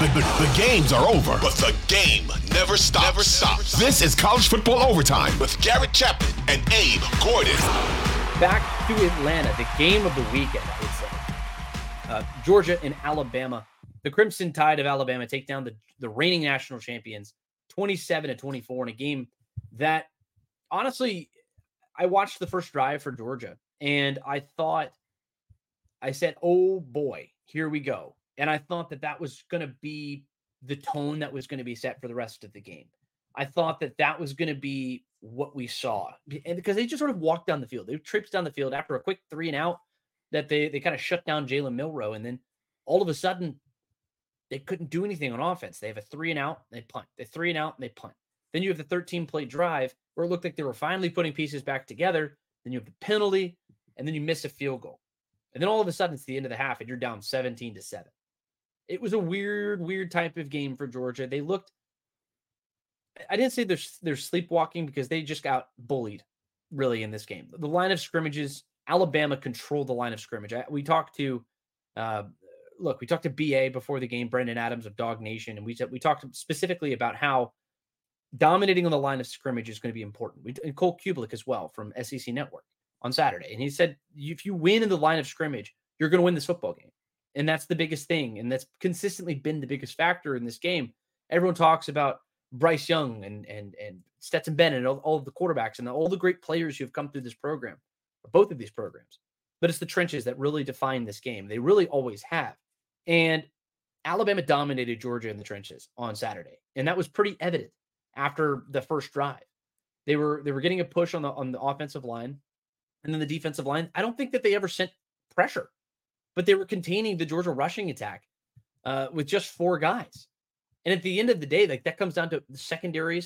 The games are over, but the game never stops. This is College Football Overtime with Garrett Chapman and Abe Gordon. Back to Atlanta, the game of the weekend, I would say. Georgia and Alabama. The Crimson Tide of Alabama take down the reigning national champions, 27-24, in a game that, honestly, I watched the first drive for Georgia, and I said, oh boy, here we go. And I thought that was going to be the tone that was going to be set for the rest of the game. I thought that was going to be what we saw. And because they just sort of walked down the field. They tripped down the field after a quick 3 and out that they kind of shut down Jalen Milroe. And then all of a sudden, they couldn't do anything on offense. They have a 3 and out, and they punt. They 3 and out, and they punt. Then you have the 13-play drive where it looked like they were finally putting pieces back together. Then you have the penalty, and then you miss a field goal. And then all of a sudden, it's the end of the half, and you're down 17-7. It was a weird type of game for Georgia. They looked, I didn't say they're sleepwalking, because they just got bullied, really, in this game. The line of scrimmages, Alabama controlled the line of scrimmage. We talked to BA before the game, Brendan Adams of Dog Nation, and we talked specifically about how dominating on the line of scrimmage is going to be important. And Cole Kubelik as well from SEC Network on Saturday. And he said, if you win in the line of scrimmage, you're going to win this football game. And that's the biggest thing. And that's consistently been the biggest factor in this game. Everyone talks about Bryce Young and Stetson Bennett and all of the quarterbacks and all the great players who have come through this program, both of these programs. But it's the trenches that really define this game. They really always have. And Alabama dominated Georgia in the trenches on Saturday. And that was pretty evident after the first drive. They were getting a push on the offensive line. And then the defensive line, I don't think that they ever sent pressure. But they were containing the Georgia rushing attack with just 4 guys. And at the end of the day, that comes down to the secondary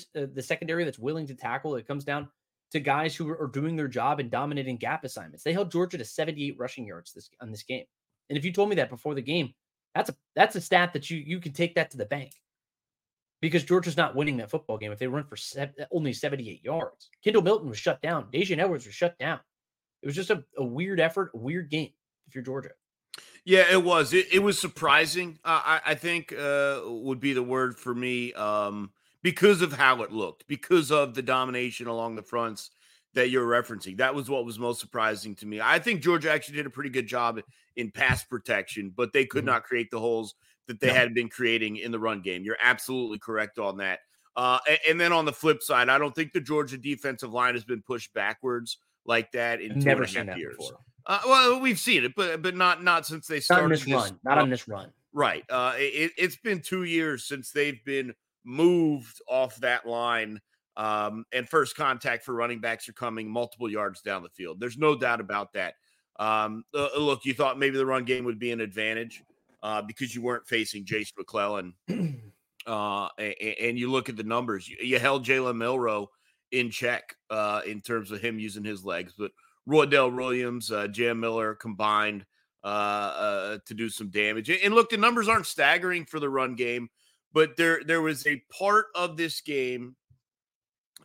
that's willing to tackle. It comes down to guys who are doing their job and dominating gap assignments. They held Georgia to 78 rushing yards on this game. And if you told me that before the game, that's a stat that you can take that to the bank, because Georgia's not winning that football game if they run for only 78 yards. Kendall Milton was shut down. Dejan Edwards was shut down. It was just a weird effort, a weird game if you're Georgia. Yeah, it was. It was surprising, I think, would be the word for me, because of how it looked, because of the domination along the fronts that you're referencing. That was what was most surprising to me. I think Georgia actually did a pretty good job in pass protection, but they could not create the holes that they had been creating in the run game. You're absolutely correct on that. And then on the flip side, I don't think the Georgia defensive line has been pushed backwards like that in 2.5 years. Before. Well, we've seen it, but not since they started. Not on this run. Right. It's been 2 years since they've been moved off that line, and first contact for running backs are coming multiple yards down the field. There's no doubt about that. Look, you thought maybe the run game would be an advantage because you weren't facing Jason McClellan. And you look at the numbers. You held Jalen Milroe in check in terms of him using his legs, but Roydell Williams, Jam Miller combined to do some damage. And look, the numbers aren't staggering for the run game, but there was a part of this game,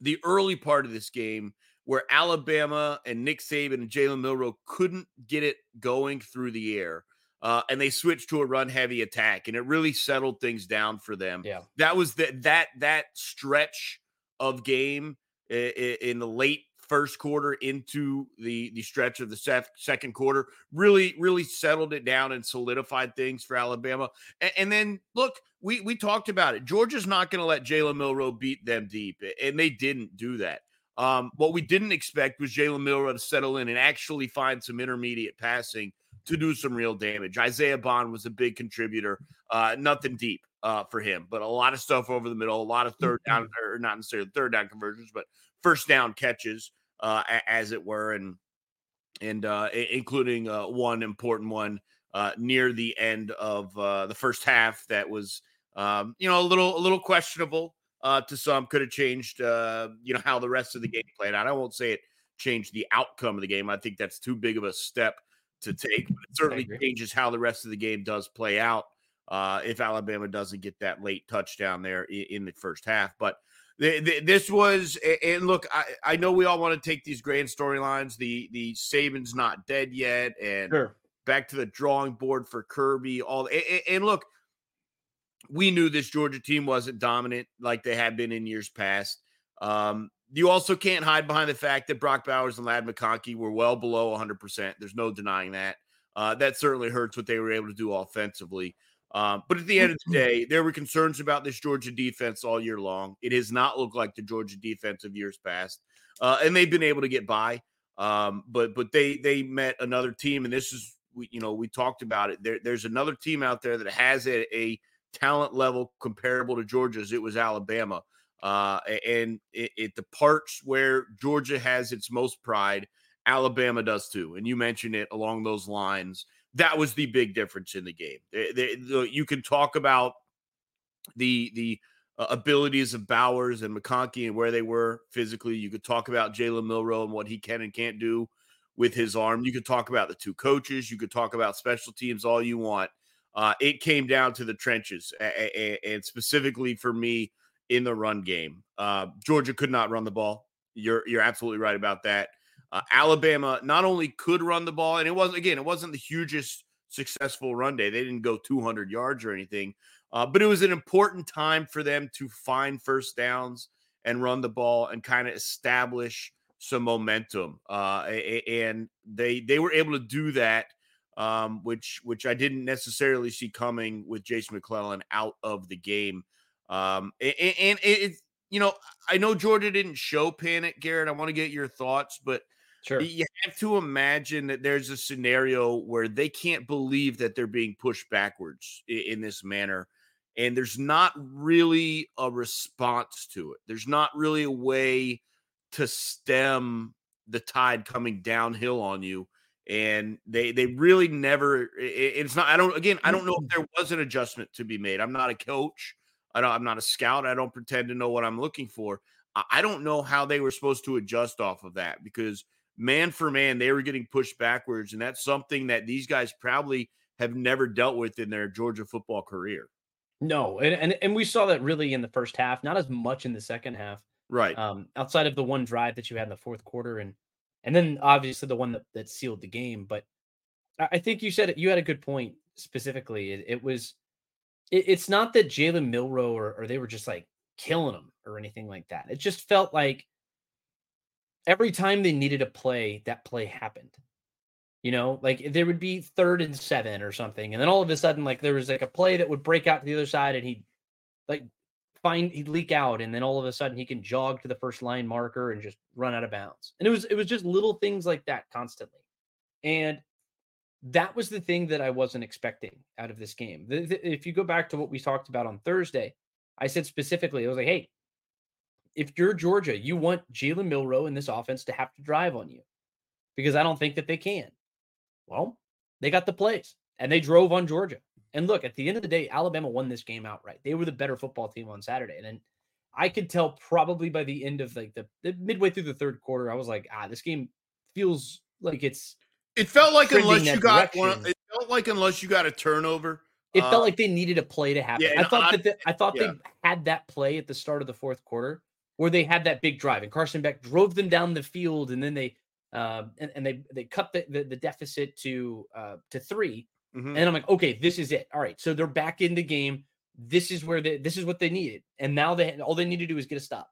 the early part of this game, where Alabama and Nick Saban and Jalen Milroe couldn't get it going through the air, and they switched to a run-heavy attack, and it really settled things down for them. Yeah. That was that stretch of game in the late first quarter into the stretch of the second quarter, really settled it down and solidified things for Alabama. And then, look, we talked about it. Georgia's not going to let Jalen Milroe beat them deep, and they didn't do that. What we didn't expect was Jalen Milroe to settle in and actually find some intermediate passing to do some real damage. Isaiah Bond was a big contributor. Nothing deep for him, but a lot of stuff over the middle, a lot of third down, or not necessarily third down conversions, but first down catches, as it were, and including one important one near the end of the first half that was, a little questionable to some. Could have changed, how the rest of the game played out. I won't say it changed the outcome of the game. I think that's too big of a step to take, but it certainly changes how the rest of the game does play out if Alabama doesn't get that late touchdown there in the first half. But this was, and look, I know we all want to take these grand storylines, the Saban's not dead yet, and sure, back to the drawing board for Kirby. And look, we knew this Georgia team wasn't dominant like they had been in years past. You also can't hide behind the fact that Brock Bowers and Ladd McConkey were well below 100%. There's no denying that. That certainly hurts what they were able to do offensively. But at the end of the day, there were concerns about this Georgia defense all year long. It has not looked like the Georgia defense of years past. And they've been able to get by. But they met another team, and this is, we talked about it. There's another team out there that has a talent level comparable to Georgia's. It was Alabama. And it the parts where Georgia has its most pride, Alabama does too. And you mentioned it along those lines. That was the big difference in the game. You can talk about the abilities of Bowers and McConkey and where they were physically. You could talk about Jalen Milroe and what he can and can't do with his arm. You could talk about the two coaches. You could talk about special teams all you want. It came down to the trenches, and specifically for me, in the run game. Georgia could not run the ball. You're absolutely right about that. Alabama not only could run the ball, and it wasn't the hugest successful run day. They didn't go 200 yards or anything, but it was an important time for them to find first downs and run the ball and kind of establish some momentum. And they were able to do that, which I didn't necessarily see coming with Jason McClellan out of the game. I know Georgia didn't show panic, Garrett. I want to get your thoughts, but sure, you have to imagine that there's a scenario where they can't believe that they're being pushed backwards in this manner. And there's not really a response to it. There's not really a way to stem the tide coming downhill on you. And they really never, it's not, I don't know if there was an adjustment to be made. I'm not a coach. I'm not a scout. I don't pretend to know what I'm looking for. I don't know how they were supposed to adjust off of that, because man for man, they were getting pushed backwards. And that's something that these guys probably have never dealt with in their Georgia football career. No. And we saw that really in the first half, not as much in the second half. Right. Outside of the one drive that you had in the fourth quarter. And then obviously the one that sealed the game. But I think you said it, you had a good point specifically. It was, it's not that Jalen Milroe or they were just like killing him or anything like that. It just felt like every time they needed a play, that play happened. Like there would be 3rd and 7 or something, and then all of a sudden, like there was like a play that would break out to the other side, and he'd leak out, and then all of a sudden he can jog to the first line marker and just run out of bounds. And it was just little things like that constantly, and that was the thing that I wasn't expecting out of this game. If you go back to what we talked about on Thursday, I said specifically, I was like, hey, if you're Georgia, you want Jalen Milroe in this offense to have to drive on you, because I don't think that they can. Well, they got the plays, and they drove on Georgia. And look, at the end of the day, Alabama won this game outright. They were the better football team on Saturday. And then I could tell probably by the end of like the midway through the third quarter, I was like, this game feels like it's, it felt like unless you got a turnover, it felt like they needed a play to happen. Yeah, I thought they had that play at the start of the fourth quarter where they had that big drive and Carson Beck drove them down the field, and then they they cut the deficit to 3. Mm-hmm. And I'm like, okay, this is it. All right, so they're back in the game. This is what they needed, and now all they need to do is get a stop.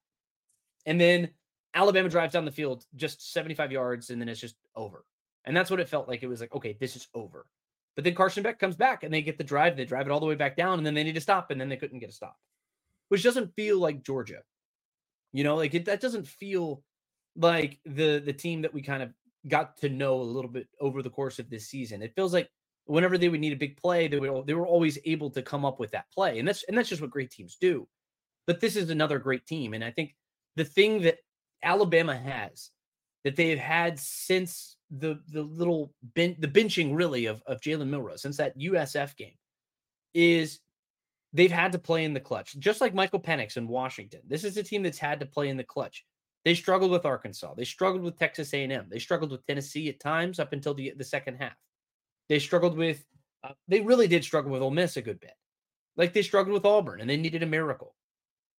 And then Alabama drives down the field just 75 yards, and then it's just over. And that's what it felt like. It was like, okay, this is over. But then Carson Beck comes back, and they get the drive. They drive it all the way back down, and then they need to stop, and then they couldn't get a stop, which doesn't feel like Georgia. You know, like that doesn't feel like the team that we kind of got to know a little bit over the course of this season. It feels like whenever they would need a big play, they were always able to come up with that play. And that's just what great teams do. But this is another great team. And I think the thing that Alabama has that they've had since the benching really of Jalen Milroe, since that USF game, is they've had to play in the clutch, just like Michael Penix in Washington. This is a team that's had to play in the clutch. They struggled with Arkansas. They struggled with Texas A&M. They struggled with Tennessee at times up until the second half. They struggled with, they really did struggle with Ole Miss a good bit. Like they struggled with Auburn and they needed a miracle.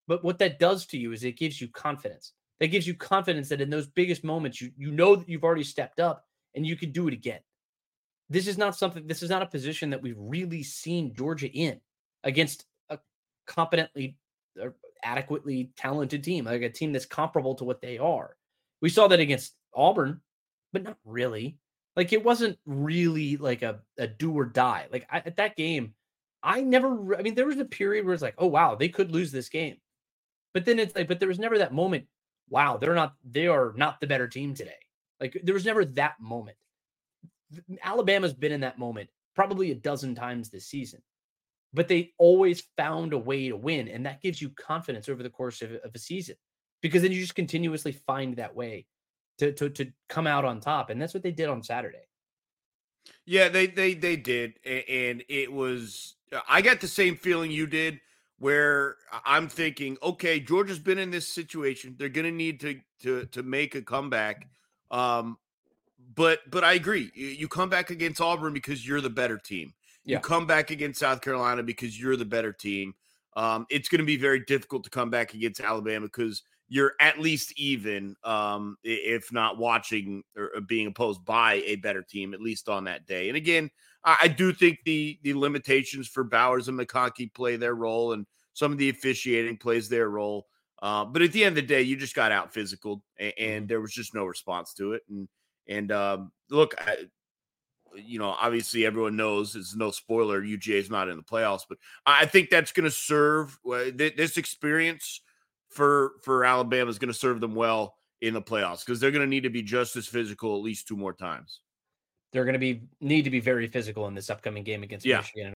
But what that does to you is it gives you confidence. That gives you confidence that in those biggest moments, you know that you've already stepped up and you can do it again. This is not a position that we've really seen Georgia in against a competently or adequately talented team, like a team that's comparable to what they are. We saw that against Auburn, but not really. Like it wasn't really like a do or die. Like at that game, there was a period where it's like, oh, wow, they could lose this game. But then it's like, but there was never that moment. Wow, they are not the better team today. Like there was never that moment. Alabama's been in that moment probably a dozen times this season, but they always found a way to win. And that gives you confidence over the course of a season, because then you just continuously find that way to come out on top. And that's what they did on Saturday. Yeah, they did. And it was, I got the same feeling you did, where I'm thinking, okay, Georgia's been in this situation. They're going to need to make a comeback. But I agree. You come back against Auburn because you're the better team. Yeah. You come back against South Carolina because you're the better team. It's going to be very difficult to come back against Alabama because you're at least even, if not watching or being opposed by a better team, at least on that day. And again, I do think the limitations for Bowers and McConkey play their role, and some of the officiating plays their role. But at the end of the day, you just got out physical, and there was just no response to it. And look, obviously everyone knows it's no spoiler. UGA's not in the playoffs, but I think that's going to serve this experience for Alabama is going to serve them well in the playoffs, because they're going to need to be just as physical at least two more times. They're going to need to be very physical in this upcoming game against Michigan.